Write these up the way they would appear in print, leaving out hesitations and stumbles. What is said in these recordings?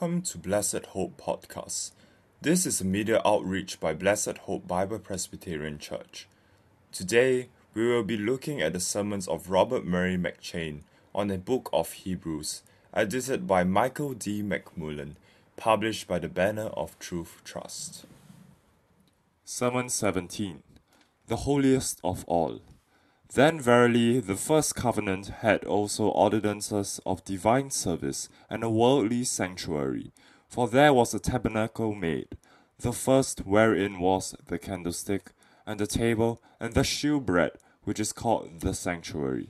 Welcome to Blessed Hope Podcast. This is a media outreach by Blessed Hope Bible Presbyterian Church. Today, we will be looking at the sermons of Robert Murray M'Cheyne on the book of Hebrews, edited by Michael D. McMullen, published by the Banner of Truth Trust. Sermon 17. The Holiest of All. Then verily the first covenant had also ordinances of divine service and a worldly sanctuary, for there was a tabernacle made, the first wherein was the candlestick, and the table, and the shewbread, which is called the sanctuary.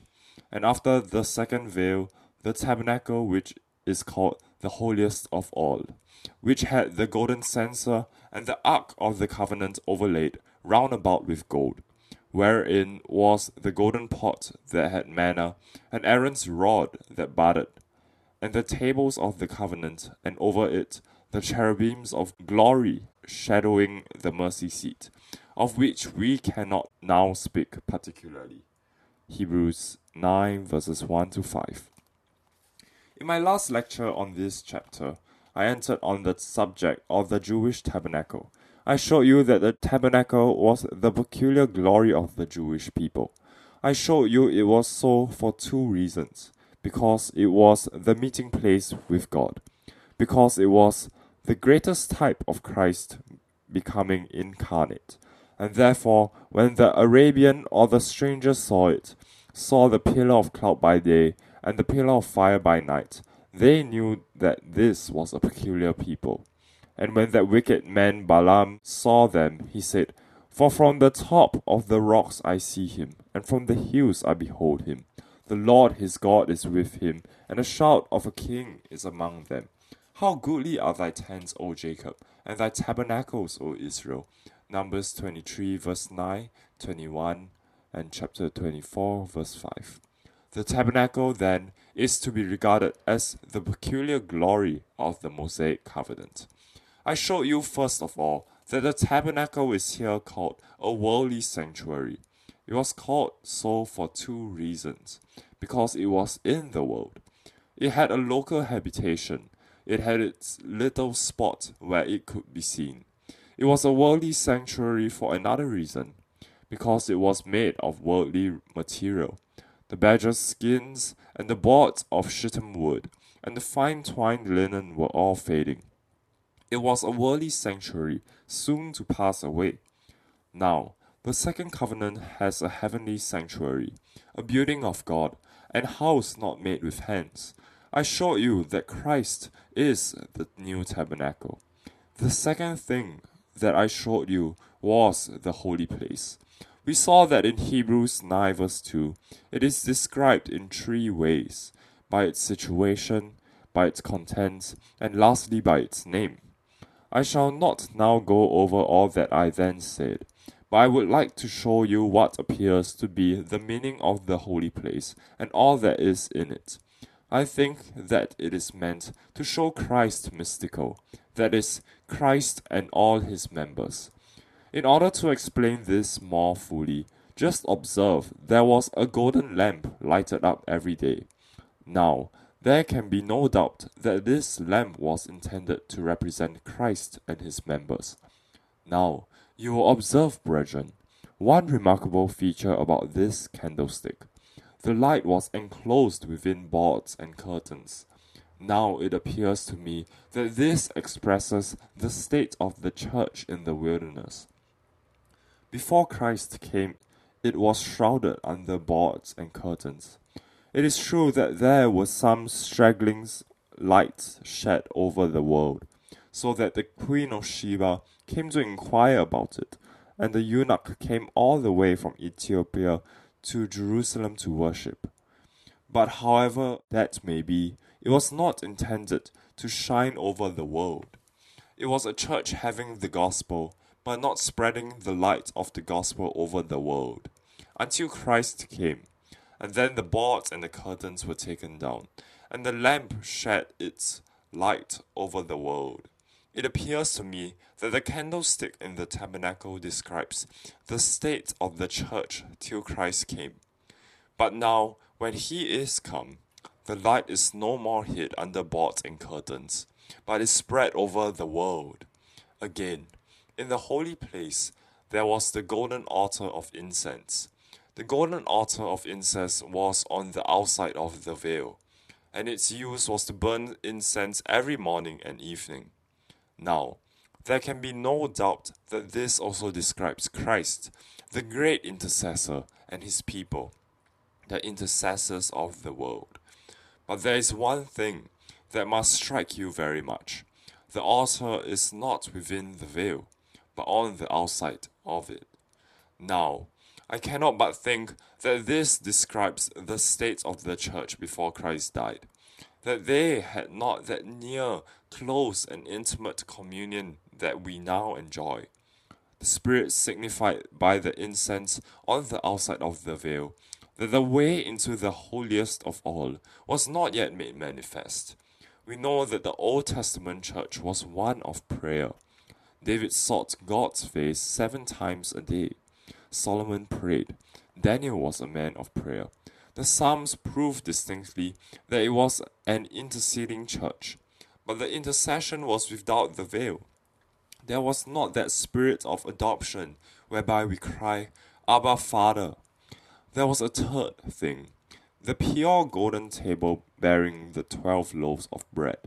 And after the second veil, the tabernacle which is called the holiest of all, which had the golden censer and the ark of the covenant overlaid round about with gold, wherein was the golden pot that had manna, and Aaron's rod that budded, and the tables of the covenant, and over it the cherubims of glory shadowing the mercy seat, of which we cannot now speak particularly. Hebrews 9 verses 1 to 5. In my last lecture on this chapter, I entered on the subject of the Jewish tabernacle. I showed you that the tabernacle was the peculiar glory of the Jewish people. I showed you it was so for two reasons: because it was the meeting place with God, because it was the greatest type of Christ becoming incarnate, and therefore when the Arabian or the stranger saw the pillar of cloud by day and the pillar of fire by night, they knew that this was a peculiar people. And when that wicked man Balaam saw them, he said, "For from the top of the rocks I see him, and from the hills I behold him. The Lord his God is with him, and the shout of a king is among them. How goodly are thy tents, O Jacob, and thy tabernacles, O Israel." Numbers 23 verse 9, 21, and chapter 24 verse 5. The tabernacle, then, is to be regarded as the peculiar glory of the Mosaic covenant. I showed you, first of all, that the tabernacle is here called a worldly sanctuary. It was called so for two reasons: because it was in the world. It had a local habitation. It had its little spot where it could be seen. It was a worldly sanctuary for another reason: because it was made of worldly material. The badger's skins and the boards of shittim wood and the fine twined linen were all fading. It was a worldly sanctuary, soon to pass away. Now, the second covenant has a heavenly sanctuary, a building of God, and house not made with hands. I show you that Christ is the new tabernacle. The second thing that I showed you was the holy place. We saw that in Hebrews 9 verse 2, it is described in three ways: by its situation, by its contents, and lastly by its name. I shall not now go over all that I then said, but I would like to show you what appears to be the meaning of the holy place and all that is in it. I think that it is meant to show Christ mystical, that is, Christ and all his members. In order to explain this more fully, just observe there was a golden lamp lighted up every day. Now, there can be no doubt that this lamp was intended to represent Christ and his members. Now, you will observe, brethren, one remarkable feature about this candlestick. The light was enclosed within boards and curtains. Now it appears to me that this expresses the state of the church in the wilderness. Before Christ came, it was shrouded under boards and curtains. It is true that there was some straggling light shed over the world, so that the Queen of Sheba came to inquire about it, and the eunuch came all the way from Ethiopia to Jerusalem to worship. But however that may be, it was not intended to shine over the world. It was a church having the gospel, but not spreading the light of the gospel over the world, until Christ came. And then the boards and the curtains were taken down, and the lamp shed its light over the world. It appears to me that the candlestick in the tabernacle describes the state of the church till Christ came. But now, when he is come, the light is no more hid under boards and curtains. but it spread over the world. Again, in the holy place, there was the golden altar of incense. The golden altar of incense was on the outside of the veil, and its use was to burn incense every morning and evening. Now, there can be no doubt that this also describes Christ, the great intercessor, and his people, the intercessors of the world. But there is one thing that must strike you very much. The altar is not within the veil, but on the outside of it. Now, I cannot but think that this describes the state of the church before Christ died, that they had not that near, close, and intimate communion that we now enjoy. The Spirit signified by the incense on the outside of the veil that the way into the holiest of all was not yet made manifest. We know that the Old Testament church was one of prayer. David sought God's face 7 times a day. Solomon prayed. Daniel was a man of prayer. The Psalms proved distinctly that it was an interceding church, but the intercession was without the veil. There was not that spirit of adoption whereby we cry, "Abba, Father." There was a third thing, the pure golden table bearing the 12 loaves of bread.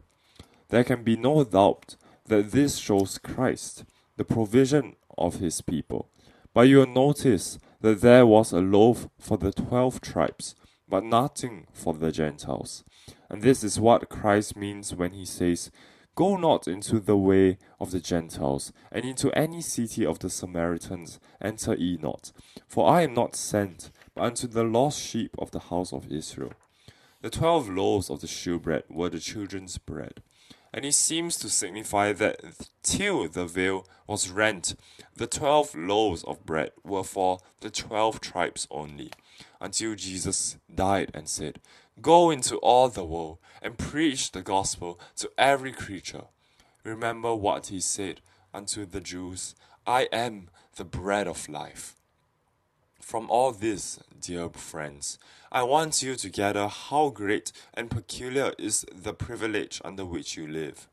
There can be no doubt that this shows Christ, the provision of his people. But you will notice that there was a loaf for the 12 tribes, but nothing for the Gentiles. And this is what Christ means when he says, "Go not into the way of the Gentiles, and into any city of the Samaritans enter ye not. For I am not sent, but unto the lost sheep of the house of Israel." The 12 loaves of the shewbread were the children's bread. And it seems to signify that till the veil was rent, the 12 loaves of bread were for the 12 tribes only, until Jesus died and said, "Go into all the world and preach the gospel to every creature." Remember what he said unto the Jews, "I am the bread of life." From all this, dear friends, I want you to gather how great and peculiar is the privilege under which you live.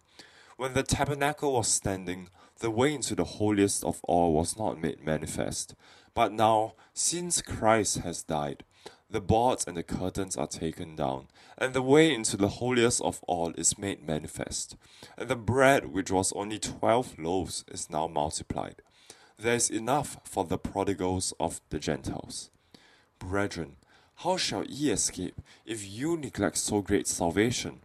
When the tabernacle was standing, the way into the holiest of all was not made manifest. But now, since Christ has died, the boards and the curtains are taken down, and the way into the holiest of all is made manifest. And the bread, which was only 12 loaves, is now multiplied. There is enough for the prodigals of the Gentiles. Brethren, how shall ye escape if you neglect so great salvation?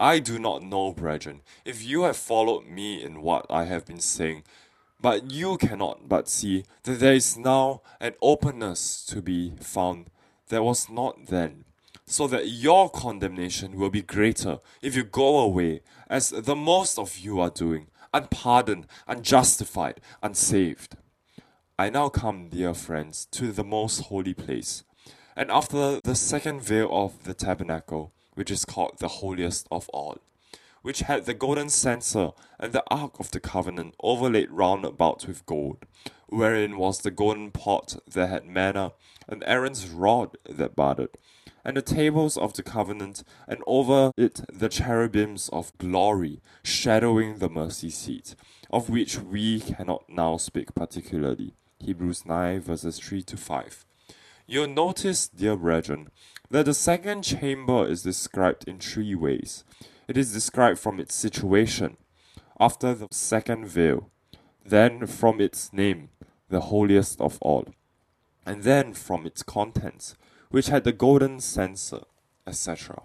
I do not know, brethren, if you have followed me in what I have been saying, but you cannot but see that there is now an openness to be found that was not then, so that your condemnation will be greater if you go away, as the most of you are doing, unpardoned, unjustified, unsaved. I now come, dear friends, to the most holy place, and after the second veil of the tabernacle, which is called the holiest of all, which had the golden censer and the ark of the covenant overlaid round about with gold, wherein was the golden pot that had manna, and Aaron's rod that budded, and the tables of the covenant, and over it the cherubims of glory, shadowing the mercy seat, of which we cannot now speak particularly. Hebrews 9 verses 3 to 5. You'll notice, dear brethren, that the second chamber is described in 3 ways. It is described from its situation, after the second veil, then from its name, the holiest of all, and then from its contents, which had the golden censer, etc.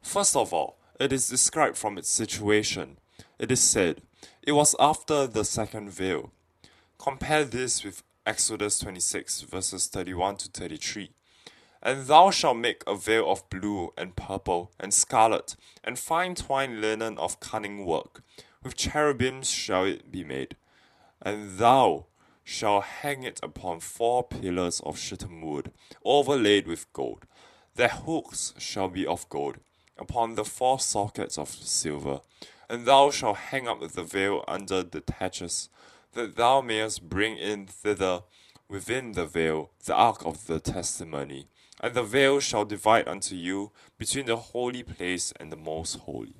First of all, it is described from its situation. It is said, "It was after the second veil." Compare this with Exodus 26 verses 31 to 33. "And thou shalt make a veil of blue and purple and scarlet and fine twined linen of cunning work. With cherubims shall it be made. And thou shall hang it upon 4 pillars of shittim wood, overlaid with gold. Their hooks shall be of gold, upon the 4 sockets of silver. And thou shalt hang up the veil under the taches, that thou mayest bring in thither within the veil the ark of the testimony. And the veil shall divide unto you between the holy place and the most holy."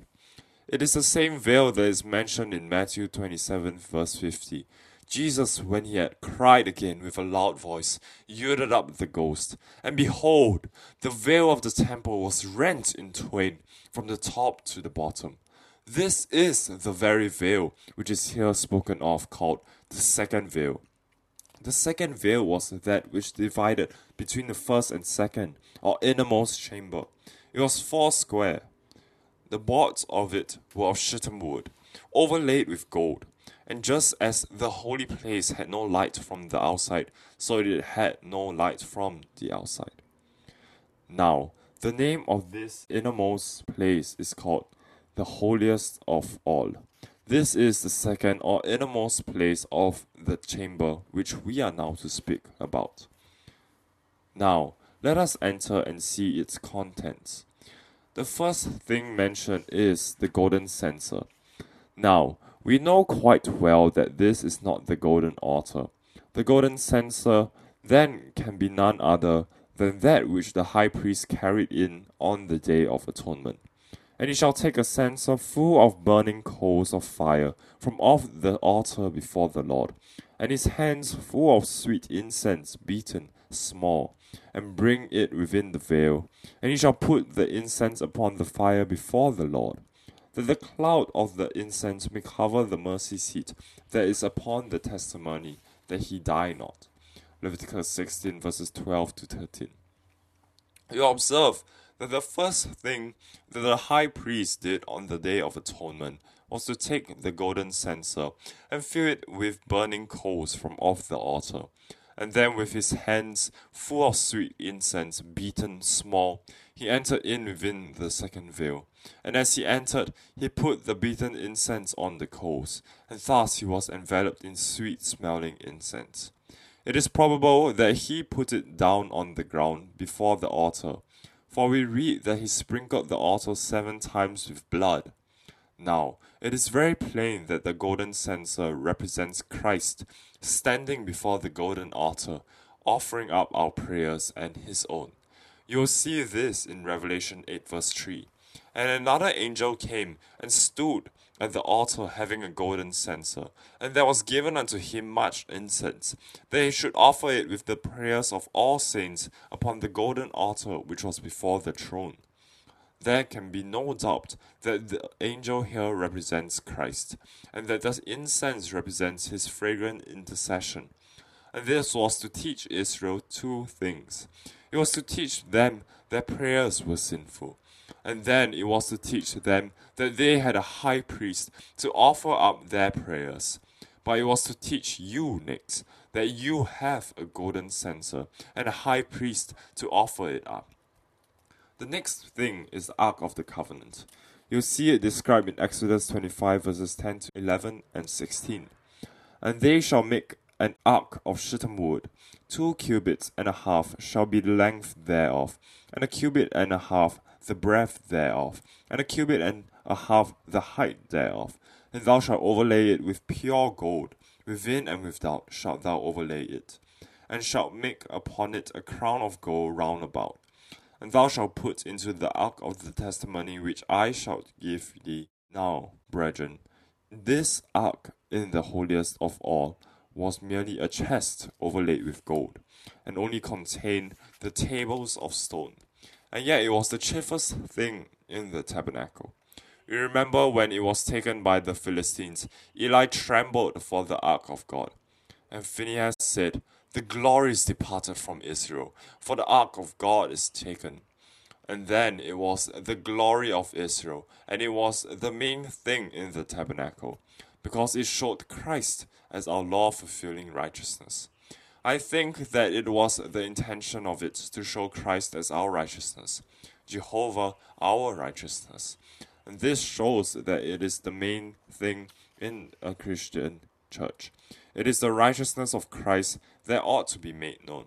It is the same veil that is mentioned in Matthew 27 verse 50. Jesus, when he had cried again with a loud voice, yielded up the ghost. And behold, the veil of the temple was rent in twain from the top to the bottom. This is the very veil which is here spoken of, called the second veil. The second veil was that which divided between the first and second, or innermost chamber. It was 4 square. The boards of it were of shittim wood, overlaid with gold. And just as the holy place had no light from the outside, so it had no light from the outside. Now, the name of this innermost place is called the holiest of all. This is the second or innermost place of the chamber which we are now to speak about. Now, let us enter and see its contents. The first thing mentioned is the golden censer. Now, we know quite well that this is not the golden altar. The golden censer then can be none other than that which the high priest carried in on the Day of Atonement. And he shall take a censer full of burning coals of fire from off the altar before the Lord, and his hands full of sweet incense beaten small, and bring it within the veil. And he shall put the incense upon the fire before the Lord, that the cloud of the incense may cover the mercy seat that is upon the testimony, that he die not. Leviticus 16 verses 12 to 13. You observe that the first thing that the high priest did on the Day of Atonement was to take the golden censer and fill it with burning coals from off the altar. And then with his hands full of sweet incense beaten small, he entered in within the second veil. And as he entered, he put the beaten incense on the coals, and thus he was enveloped in sweet-smelling incense. It is probable that he put it down on the ground before the altar, for we read that he sprinkled the altar 7 times with blood. Now, it is very plain that the golden censer represents Christ standing before the golden altar, offering up our prayers and his own. You will see this in Revelation 8 verse 3. And another angel came and stood at the altar having a golden censer, and there was given unto him much incense, that he should offer it with the prayers of all saints upon the golden altar which was before the throne. There can be no doubt that the angel here represents Christ, and that the incense represents his fragrant intercession. And this was to teach Israel 2 things. It was to teach them their prayers were sinful, and then it was to teach them that they had a high priest to offer up their prayers. But it was to teach you next that you have a golden censer and a high priest to offer it up. The next thing is the Ark of the Covenant. You'll see it described in Exodus 25 verses 10 to 11 and 16. And they shall make an ark of shittim wood. 2 cubits and a half shall be the length thereof, and 1 cubit and a half the breadth thereof, and 1 cubit and a half the height thereof. And thou shalt overlay it with pure gold, within and without shalt thou overlay it, and shalt make upon it a crown of gold round about. And thou shalt put into the ark of the testimony which I shall give thee. Now, brethren, this ark in the holiest of all was merely a chest overlaid with gold, and only contained the tables of stone. And yet it was the chiefest thing in the tabernacle. You remember when it was taken by the Philistines, Eli trembled for the ark of God. And Phinehas said, "The glory is departed from Israel, for the ark of God is taken." And then it was the glory of Israel, and it was the main thing in the tabernacle, because it showed Christ as our law-fulfilling righteousness. I think that it was the intention of it to show Christ as our righteousness, Jehovah our righteousness. And this shows that it is the main thing in a Christian church. It is the righteousness of Christ that ought to be made known.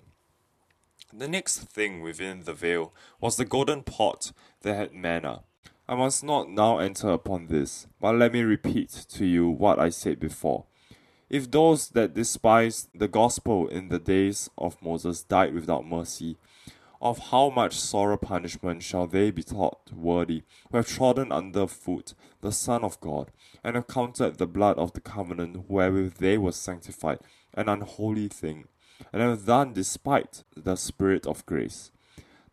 The next thing within the veil was the golden pot that had manna. I must not now enter upon this, but let me repeat to you what I said before. If those that despised the gospel in the days of Moses died without mercy, of how much sorrow punishment shall they be thought worthy, who have trodden under foot the Son of God, and have counted the blood of the covenant wherewith they were sanctified an unholy thing, and have done despite the Spirit of grace.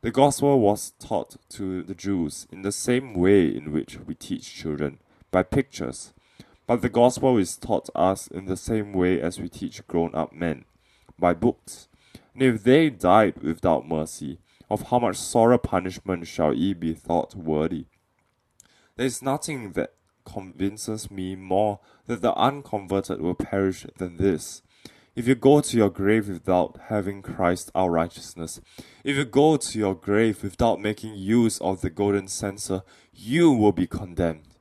The gospel was taught to the Jews in the same way in which we teach children, by pictures. But the gospel is taught us in the same way as we teach grown-up men, by books. And if they died without mercy, of how much sorrow punishment shall ye be thought worthy? There is nothing that convinces me more that the unconverted will perish than this. If you go to your grave without having Christ our righteousness, if you go to your grave without making use of the golden censer, you will be condemned.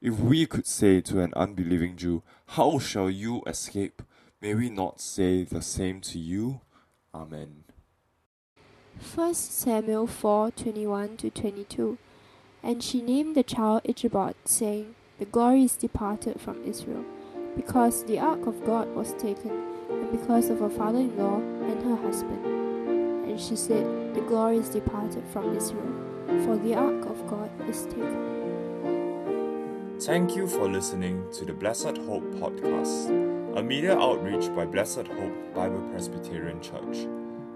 If we could say to an unbelieving Jew, "How shall you escape?" may we not say the same to you? Amen. 1 Samuel 4:21-22. And she named the child Ichabod, saying, "The glory is departed from Israel, because the ark of God was taken, and because of her father-in-law and her husband." And she said, "The glory is departed from Israel, for the ark of God is taken." Thank you for listening to the Blessed Hope Podcast, a media outreach by Blessed Hope Bible Presbyterian Church.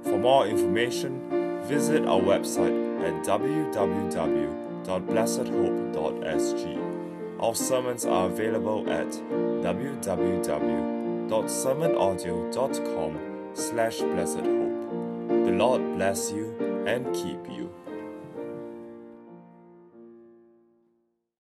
For more information, visit our website at www.blessedhope.sg. Our sermons are available at www.sermonaudio.com/blessedhope. The Lord bless you and keep you.